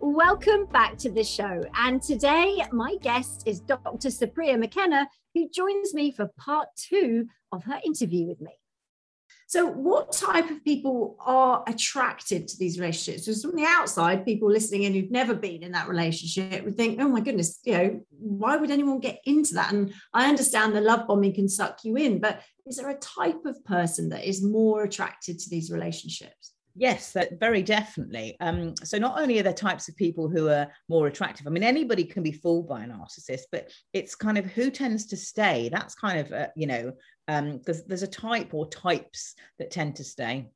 Welcome back to the show. And today, my guest is Dr. Supriya McKenna, who joins me for part 2 of her interview with me. So what type of people are attracted to these relationships? Because from the outside, people listening in who've never been in that relationship would think, oh my goodness, you know, why would anyone get into that? And I understand the love bombing can suck you in, but is there a type of person that is more attracted to these relationships? Yes, very definitely. So not only are there types of people who are more attractive, I mean, anybody can be fooled by a narcissist, but it's kind of who tends to stay. That's kind of, there's a type or types that tend to stay.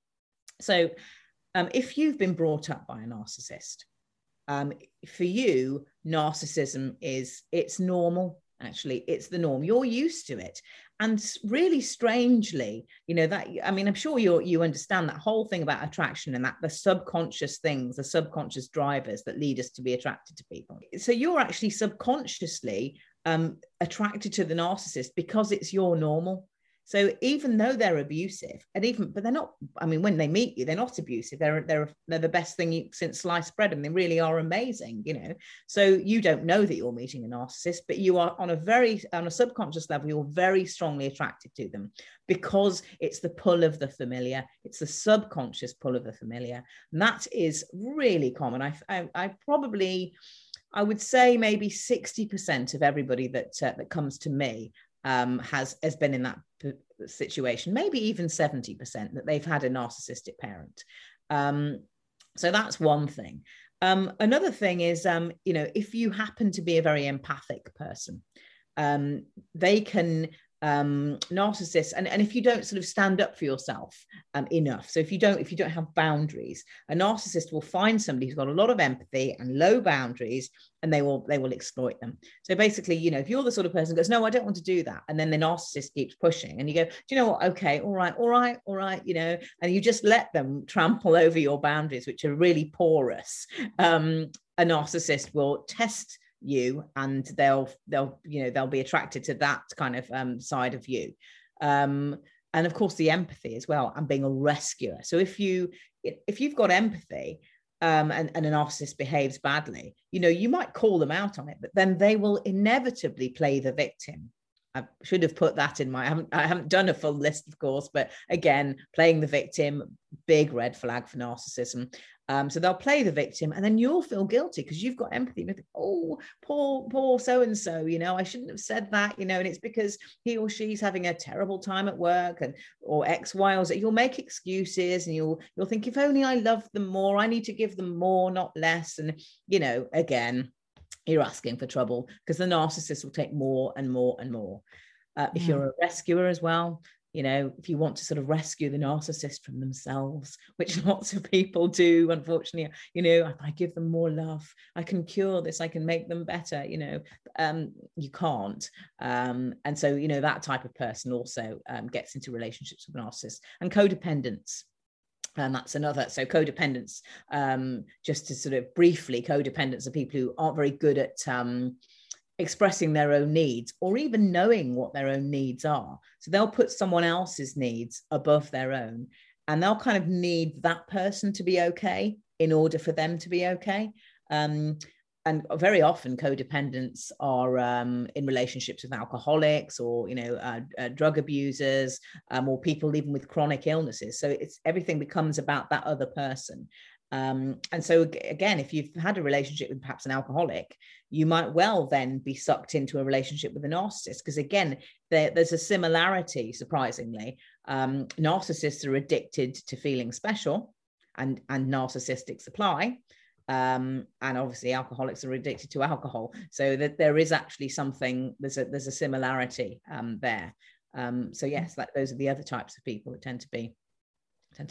So if you've been brought up by a narcissist, for you, narcissism it's normal. Actually, it's the norm. You're used to it. And really strangely, you know, that, I mean, I'm sure you understand that whole thing about attraction and that the subconscious things, the subconscious drivers that lead us to be attracted to people. So you're actually subconsciously attracted to the narcissist because it's your normal. So even though they're abusive but they're not, I mean, when they meet you, they're not abusive. They're the best thing since sliced bread, and they really are amazing, you know. So you don't know that you're meeting a narcissist, but you are on a subconscious level, you're very strongly attracted to them because it's the pull of the familiar. It's the subconscious pull of the familiar. And that is really common. I would say maybe 60% of everybody that comes to me has been in that situation, maybe even 70% that they've had a narcissistic parent. So that's one thing. Another thing is, you know, if you happen to be a very empathic person, they can, narcissists, and if you don't sort of stand up for yourself enough, so if you don't have boundaries, a narcissist will find somebody who's got a lot of empathy and low boundaries, and they will exploit them. So basically, you know, if you're the sort of person who goes, no, I don't want to do that, and then the narcissist keeps pushing, and you go, do you know what? Okay, all right, you know, and you just let them trample over your boundaries, which are really porous. A narcissist will test you, and they'll be attracted to that kind of side of you, and of course the empathy as well, and being a rescuer. So if you've got empathy, and a narcissist behaves badly, you know, you might call them out on it, but then they will inevitably play the victim. I should have put that in my, I haven't done a full list, of course, but again, playing the victim, big red flag for narcissism. So they'll play the victim, and then you'll feel guilty because you've got empathy. With, oh, poor so-and-so, you know, I shouldn't have said that, you know, and it's because he or she's having a terrible time at work or X, Y, or Z. You'll make excuses, and you'll think, if only I loved them more, I need to give them more, not less. And, you know, again, you're asking for trouble because the narcissist will take more and more and more. If you're a rescuer as well, you know, if you want to sort of rescue the narcissist from themselves, which lots of people do, unfortunately, you know, if I give them more love, I can cure this, I can make them better, you know, you can't. And so, you know, that type of person also gets into relationships with narcissists. And codependence. And that's another. So codependence, just to sort of briefly, codependence are people who aren't very good at expressing their own needs or even knowing what their own needs are. So they'll put someone else's needs above their own, and they'll kind of need that person to be okay in order for them to be okay. And very often codependents are in relationships with alcoholics or, you know, drug abusers, or people even with chronic illnesses. So it's everything becomes about that other person. And so, again, if you've had a relationship with perhaps an alcoholic, you might well then be sucked into a relationship with a narcissist because, again, there's a similarity, surprisingly. Narcissists are addicted to feeling special and narcissistic supply. And obviously alcoholics are addicted to alcohol, so that there is actually something, there's a similarity there. So yes, those are the other types of people that tend to be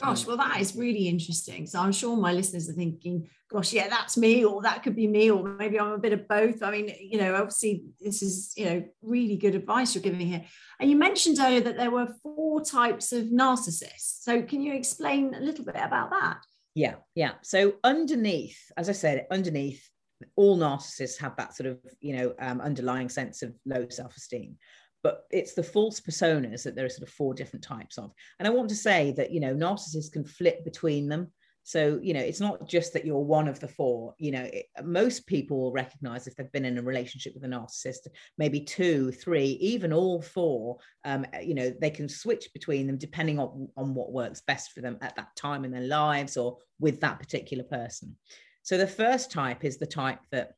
Gosh, well, that is really interesting. So I'm sure my listeners are thinking, gosh, yeah, that's me, or that could be me, or maybe I'm a bit of both. I mean, you know, obviously this is, you know, really good advice you're giving here. And you mentioned earlier that there were 4 types of narcissists. So can you explain a little bit about that? Yeah. So underneath, as I said, underneath, all narcissists have that sort of, you know, underlying sense of low self-esteem. But it's the false personas that there are sort of 4 different types of. And I want to say that, you know, narcissists can flip between them. So, you know, it's not just that you're one of the 4, you know, most people will recognize if they've been in a relationship with a narcissist, maybe 2, 3, even all 4, you know, they can switch between them depending on what works best for them at that time in their lives or with that particular person. So the first type is the type that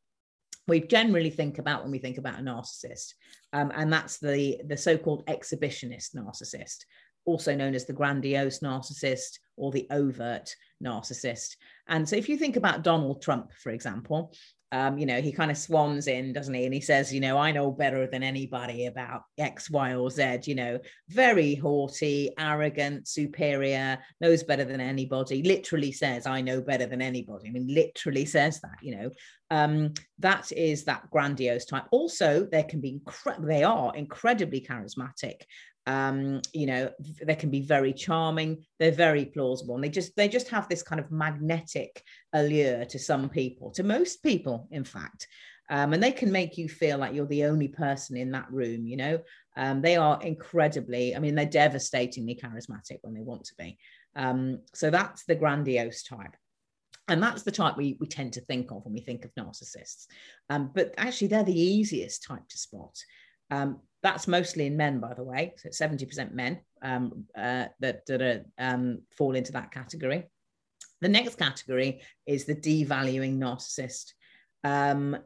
we generally think about when we think about a narcissist, and that's the so-called exhibitionist narcissist, also known as the grandiose narcissist or the overt narcissist. And so if you think about Donald Trump, for example, you know, he kind of swans in, doesn't he? And he says, you know, I know better than anybody about X, Y, or Z, you know, very haughty, arrogant, superior, knows better than anybody, literally says, I know better than anybody. I mean, literally says that, you know, that is that grandiose type. Also, they are incredibly charismatic. You know, they can be very charming, they're very plausible, and they just have this kind of magnetic allure to some people, to most people, in fact. And they can make you feel like you're the only person in that room, you know. They are incredibly, I mean, they're devastatingly charismatic when they want to be. So that's the grandiose type. And that's the type we tend to think of when we think of narcissists. But actually, they're the easiest type to spot. That's mostly in men, by the way. So 70% men that fall into that category. The next category is the devaluing narcissist. That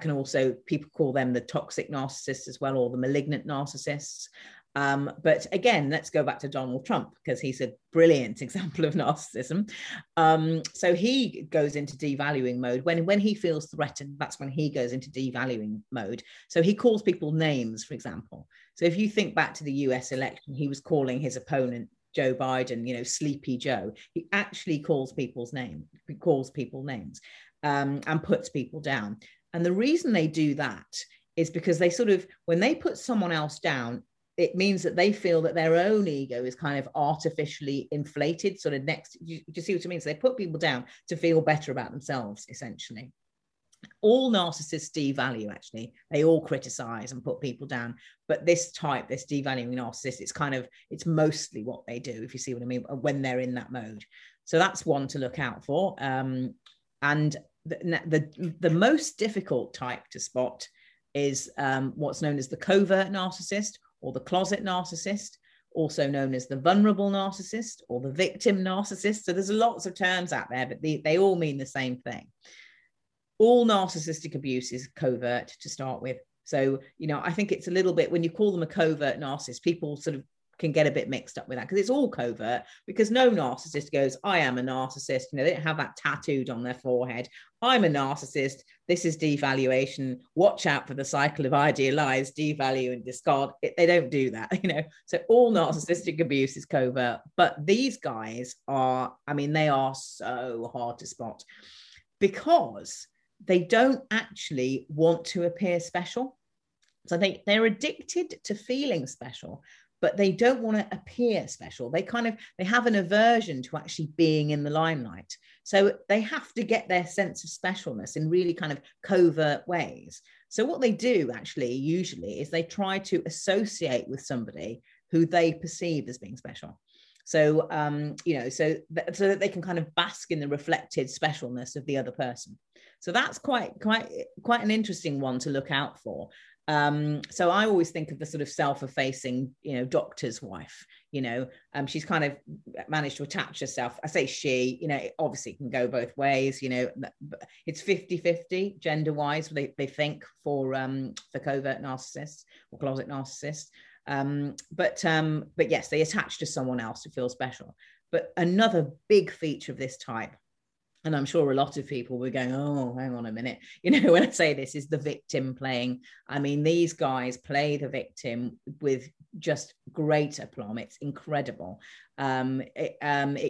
can also, people call them the toxic narcissists as well, or the malignant narcissists. But again, let's go back to Donald Trump, because he's a brilliant example of narcissism. So he goes into devaluing mode when he feels threatened. That's when he goes into devaluing mode. So he calls people names, for example. So if you think back to the US election, he was calling his opponent, Joe Biden, you know, Sleepy Joe. He actually calls people names, and puts people down. And the reason they do that is because they sort of, when they put someone else down, it means that they feel that their own ego is kind of artificially inflated, sort of next. You see what I mean? So they put people down to feel better about themselves, essentially. All narcissists devalue, actually. They all criticize and put people down. But this type, this devaluing narcissist, it's mostly what they do, if you see what I mean, when they're in that mode. So that's one to look out for. And the most difficult type to spot is what's known as the covert narcissist, or the closet narcissist, also known as the vulnerable narcissist or the victim narcissist. So there's lots of terms out there, but they all mean the same thing. All narcissistic abuse is covert to start with. So, you know, I think it's a little bit, when you call them a covert narcissist, people sort of can get a bit mixed up with that, because it's all covert, because no narcissist goes, I am a narcissist. You know, they don't have that tattooed on their forehead. I'm a narcissist. This is devaluation. Watch out for the cycle of idealized, devalue and discard. They don't do that, you know. So all narcissistic abuse is covert, but these guys are so hard to spot, because they don't actually want to appear special. So they're addicted to feeling special, but they don't want to appear special. They have an aversion to actually being in the limelight. So they have to get their sense of specialness in really kind of covert ways. So what they do actually usually is they try to associate with somebody who they perceive as being special. So, you know, so that they can kind of bask in the reflected specialness of the other person. So that's quite an interesting one to look out for. So I always think of the sort of self-effacing, you know, doctor's wife, you know, she's kind of managed to attach herself. I say she, you know, it obviously can go both ways, you know, it's 50-50 gender wise, they think for covert narcissists or closet narcissists. But yes, they attach to someone else to feel special. But another big feature of this type And I'm sure a lot of people were going, oh, hang on a minute. You know, when I say this is the victim playing, I mean, these guys play the victim with just great aplomb. It's incredible. It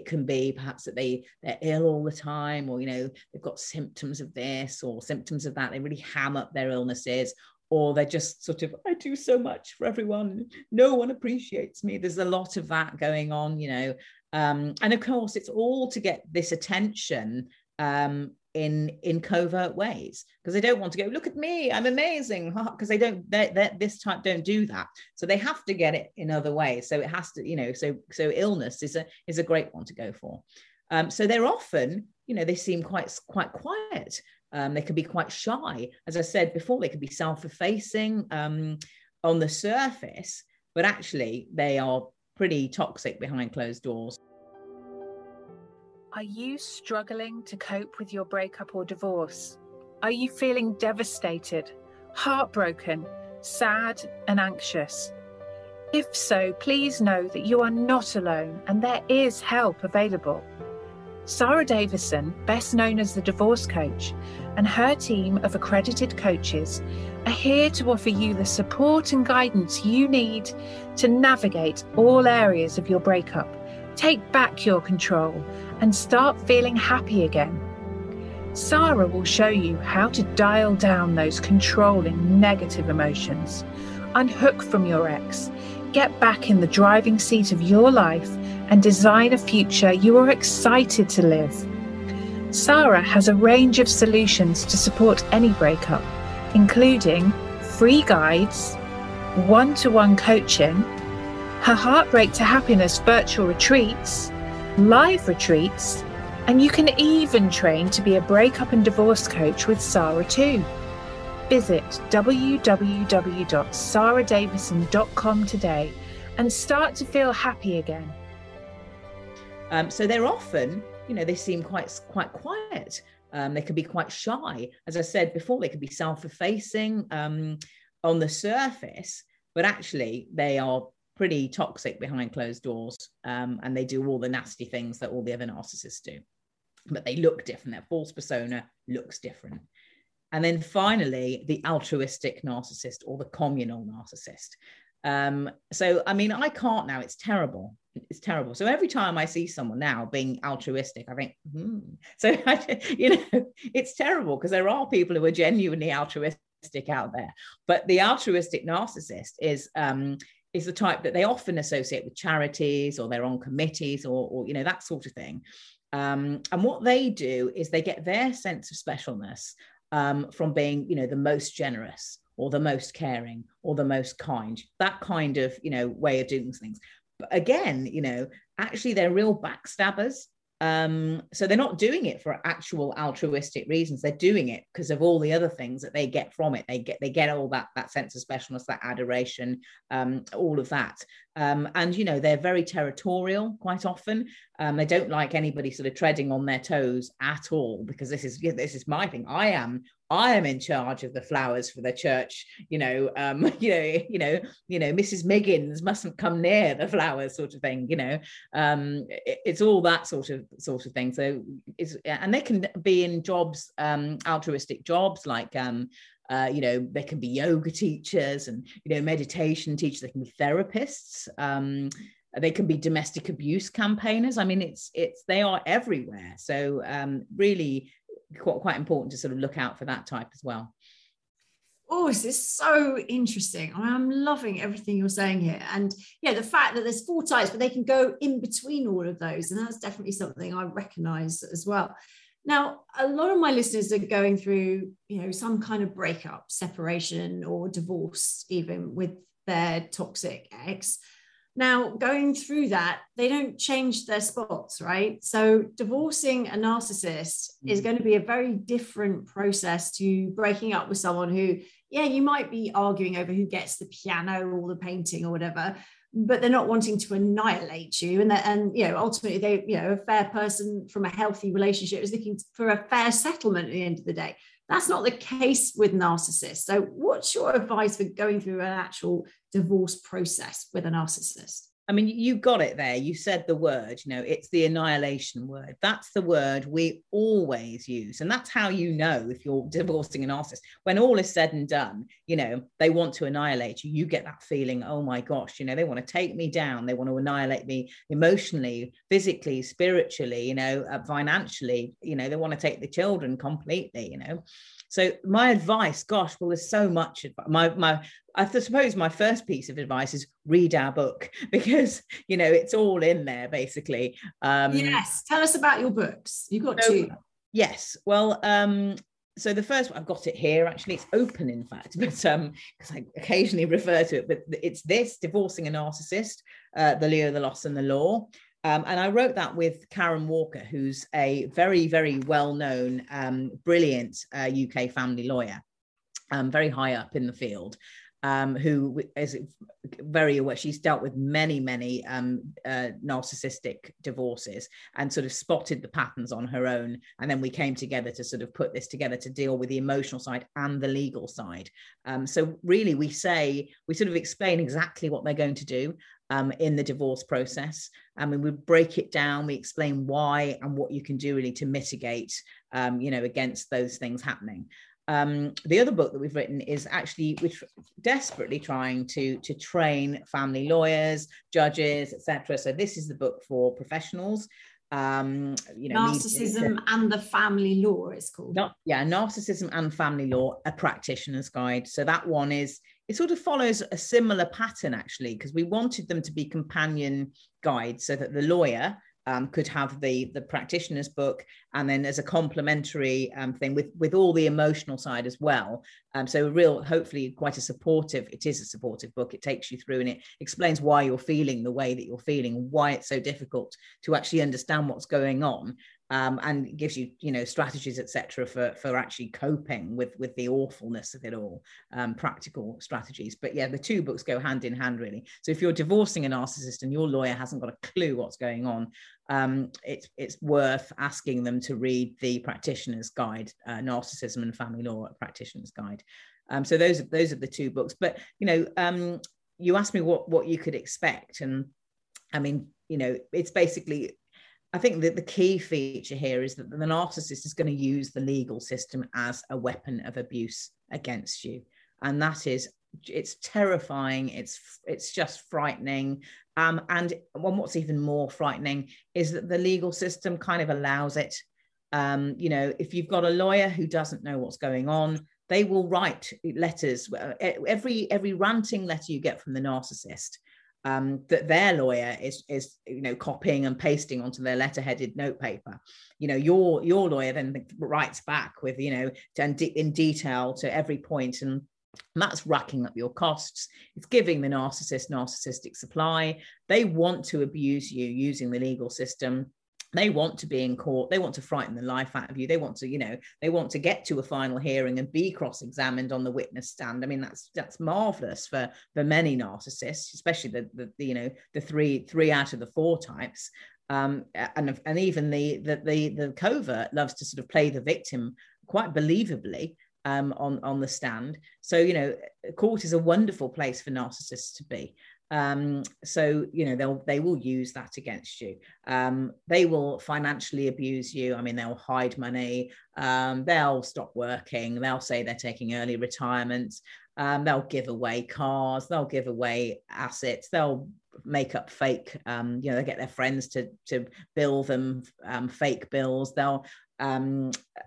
can be perhaps that they're ill all the time, or, you know, they've got symptoms of this or symptoms of that. They really ham up their illnesses, or they're just sort of, I do so much for everyone. No one appreciates me. There's a lot of that going on, you know. And of course, it's all to get this attention in covert ways, because they don't want to go, look at me, I'm amazing, because they don't, this type don't do that. So they have to get it in other ways. So it has to, you know, so illness is a great one to go for. So they're often, you know, they seem quite quiet. They can be quite shy. As I said before, they can be self-effacing on the surface, but actually they are pretty toxic behind closed doors. Are you struggling to cope with your breakup or divorce? Are you feeling devastated, heartbroken, sad, and anxious? If so, please know that you are not alone and there is help available. Sarah Davison, best known as the Divorce Coach, and her team of accredited coaches are here to offer you the support and guidance you need to navigate all areas of your breakup, take back your control, and start feeling happy again. Sarah will show you how to dial down those controlling negative emotions, unhook from your ex, get back in the driving seat of your life, and design a future you are excited to live. Sarah has a range of solutions to support any breakup, including free guides, one-to-one coaching, her Heartbreak to Happiness virtual retreats, live retreats, and you can even train to be a breakup and divorce coach with Sarah too. Visit www.sarahdavison.com today and start to feel happy again. So they're often, you know, they seem quite quiet. They can be quite shy. As I said before, they can be self-effacing on the surface, but actually they are pretty toxic behind closed doors. And they do all the nasty things that all the other narcissists do. But they look different. Their false persona looks different. And then finally, the altruistic narcissist or the communal narcissist. So, I mean, I can't now. It's terrible. It's terrible. So every time I see someone now being altruistic, I think, So, you know, it's terrible because there are people who are genuinely altruistic out there. But the altruistic narcissist is the type that they often associate with charities, or they're on committees, or you know, that sort of thing. And what they do is they get their sense of specialness from being, you know, the most generous or the most caring or the most kind, that kind of, you know, way of doing things. But again, you know, actually they're real backstabbers. So they're not doing it for actual altruistic reasons. They're doing it because of all the other things that they get from it. They get all that sense of specialness, that adoration, all of that. And, you know, they're very territorial quite often. They don't like anybody sort of treading on their toes at all, because this is my thing. I am in charge of the flowers for the church, you know, Mrs. Miggins mustn't come near the flowers, sort of thing, you know. It's all that sort of thing. So and they can be in jobs, altruistic jobs, like, you know, they can be yoga teachers and, you know, meditation teachers. They can be therapists. They can be domestic abuse campaigners. I mean, they are everywhere. So really, quite important to sort of look out for that type as well. Oh, this is so interesting. I'm loving everything you're saying here. And yeah, the fact that there's four types, but they can go in between all of those. And that's definitely something I recognize as well. Now, a lot of my listeners are going through, you know, some kind of breakup, separation, or divorce, even with their toxic ex. Now, going through that, they don't change their spots, right? So divorcing a narcissist is going to be a very different process to breaking up with someone who, yeah, you might be arguing over who gets the piano or the painting or whatever, but they're not wanting to annihilate you. And you know, ultimately, they, you know, a fair person from a healthy relationship is looking for a fair settlement at the end of the day. That's not the case with narcissists. So what's your advice for going through an actual divorce process with a narcissist? I mean, you got it there. You said the word, you know, it's the annihilation word. That's the word we always use. And that's how you know if you're divorcing a narcissist. When all is said and done, you know, they want to annihilate you. You get that feeling, oh my gosh, you know, they want to take me down. They want to annihilate me emotionally, physically, spiritually, you know, financially, you know, they want to take the children completely, you know. So my advice, gosh, well, there's so much advice. I suppose my first piece of advice is read our book, because, you know, it's all in there, basically. Yes. Tell us about your books. You've got two. Yes. Well, so the first one, I've got it here, actually. It's open, in fact, but because I occasionally refer to it, but it's this, Divorcing a Narcissist, the Loss, and the Law. And I wrote that with Karen Walker, who's a very, very well-known, brilliant UK family lawyer, very high up in the field. Who is very aware, she's dealt with many narcissistic divorces and sort of spotted the patterns on her own. And then we came together to sort of put this together to deal with the emotional side and the legal side. So really we sort of explain exactly what they're going to do in the divorce process. I mean, we break it down, we explain why and what you can do really to mitigate, you know, against those things happening. The other book that we've written is actually, we're desperately trying to train family lawyers, judges, etc. So this is the book for professionals. You know, Narcissism and the Family Law, it's called. Narcissism and Family Law, a Practitioner's Guide. So that one is, it sort of follows a similar pattern, actually, because we wanted them to be companion guides so that the lawyer could have the practitioner's book, and then as a complementary thing with all the emotional side as well. So hopefully it is a supportive book. It takes you through and it explains why you're feeling the way that you're feeling, why it's so difficult to actually understand what's going on, and gives you, you know, strategies, etc., for actually coping with the awfulness of it all, practical strategies. But yeah, the two books go hand in hand, really. So if you're divorcing a narcissist and your lawyer hasn't got a clue what's going on, it's worth asking them to read the Practitioner's Guide, Narcissism and Family Law, a Practitioner's Guide. So those are the two books. But, you know, you asked me what you could expect. And I mean, you know, it's basically, I think that the key feature here is that the narcissist is going to use the legal system as a weapon of abuse against you. And that is, it's terrifying. It's just frightening. And what's even more frightening is that the legal system kind of allows it. You know, if you've got a lawyer who doesn't know what's going on, they will write letters. Every ranting letter you get from the narcissist, that their lawyer is, you know, copying and pasting onto their letterheaded notepaper. You know, your lawyer then writes back with, you know, in detail to every point, and that's racking up your costs. It's giving the narcissist narcissistic supply. They want to abuse you using the legal system. They want to be in court. They want to frighten the life out of you. They want to, you know, they want to get to a final hearing and be cross-examined on the witness stand. I mean, that's marvelous for many narcissists, especially the you know, the three out of the four types. And even the covert loves to sort of play the victim quite believably on the stand. So, you know, court is a wonderful place for narcissists to be. So, you know, they will use that against you. They will financially abuse you. I mean, they'll hide money. They'll stop working. They'll say they're taking early retirement. They'll give away cars. They'll give away assets. They'll make up fake, you know, they get their friends to bill them fake bills. They'll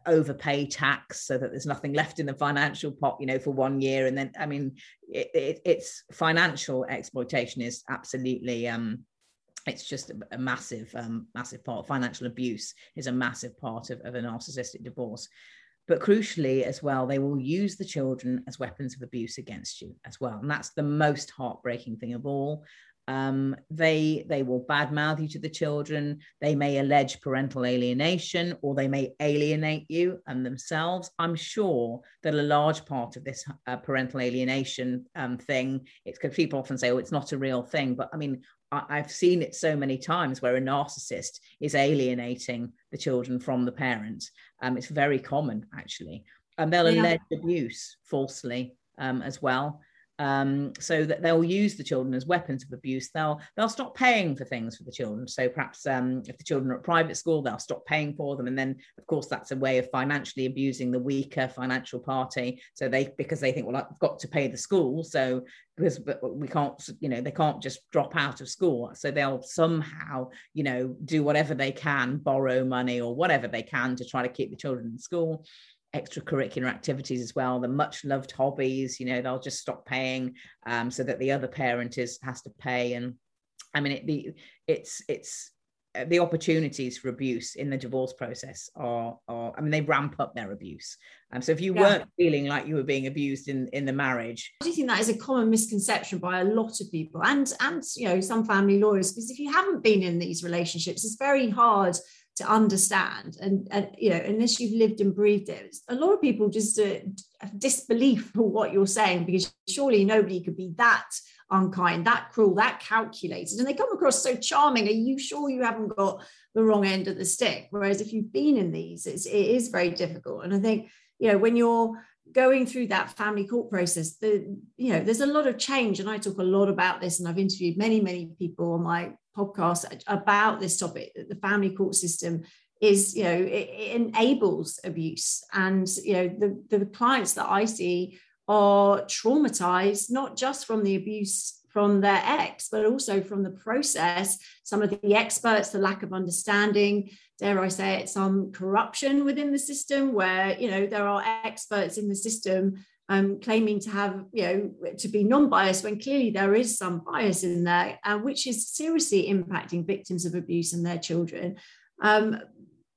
overpay tax so that there's nothing left in the financial pot, you know, for 1 year. And then, I mean, it's financial exploitation is absolutely, it's just a massive, massive part. Financial abuse is a massive part of a narcissistic divorce. But crucially as well, they will use the children as weapons of abuse against you as well. And that's the most heartbreaking thing of all. They will badmouth you to the children. They may allege parental alienation, or they may alienate you and themselves. I'm sure that a large part of this parental alienation thing, it's because people often say, oh, it's not a real thing. But I mean, I've seen it so many times where a narcissist is alienating the children from the parent. It's very common, actually. And they'll allege abuse falsely as well. so that they'll use the children as weapons of abuse. They'll stop paying for things for the children. So perhaps if the children are at private school, they'll stop paying for them. And then, of course, that's a way of financially abusing the weaker financial party. So because they think, well, I've got to pay the school. So because we can't, they can't just drop out of school. So they'll somehow, do whatever they can, borrow money or whatever they can to try to keep the children in school. Extracurricular activities as well, the much loved hobbies, they'll just stop paying so that the other parent has to pay. And I mean, it's the opportunities for abuse in the divorce process are they ramp up their abuse. So if you weren't feeling like you were being abused in the marriage. I do think that is a common misconception by a lot of people and some family lawyers, because if you haven't been in these relationships, it's very hard to understand, and unless you've lived and breathed it, a lot of people just have disbelief for what you're saying, because surely nobody could be that unkind, that cruel, that calculated, and they come across so charming. Are you sure you haven't got the wrong end of the stick? Whereas if you've been in these, it is very difficult. And I think when you're going through that family court process, there's a lot of change, and I talk a lot about this, and I've interviewed many people on my podcast about this topic, that the family court system is, it enables abuse. And, the clients that I see are traumatized, not just from the abuse from their ex, but also from the process, some of the experts, the lack of understanding, dare I say it, some corruption within the system where, there are experts in the system claiming to have, to be non-biased when clearly there is some bias in there, which is seriously impacting victims of abuse and their children.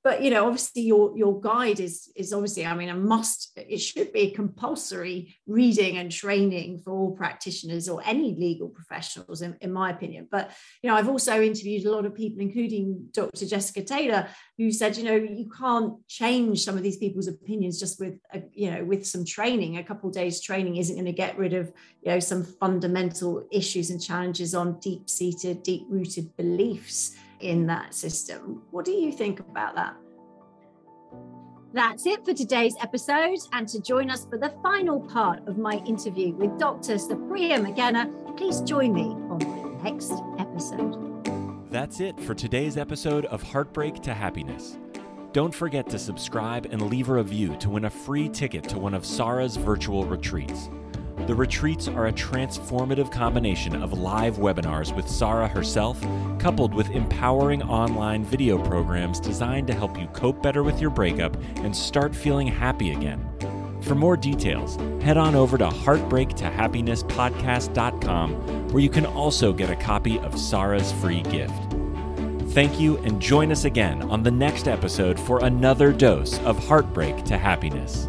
But, obviously your guide is obviously, it should be compulsory reading and training for all practitioners or any legal professionals, in my opinion. But, I've also interviewed a lot of people, including Dr. Jessica Taylor, who said, you can't change some of these people's opinions just with, with some training. A couple of days training isn't going to get rid of, some fundamental issues and challenges on deep-seated, deep-rooted beliefs in that system. What do you think about that? That's it for today's episode. And to join us for the final part of my interview with Dr. Supriya McKenna, please join me on my next episode. That's it for today's episode of Heartbreak to Happiness. Don't forget to subscribe and leave a review to win a free ticket to one of Sarah's virtual retreats. The retreats are a transformative combination of live webinars with Sarah herself, coupled with empowering online video programs designed to help you cope better with your breakup and start feeling happy again. For more details, head on over to heartbreaktohappinnesspodcast.com, where you can also get a copy of Sarah's free gift. Thank you, and join us again on the next episode for another dose of Heartbreak to Happiness.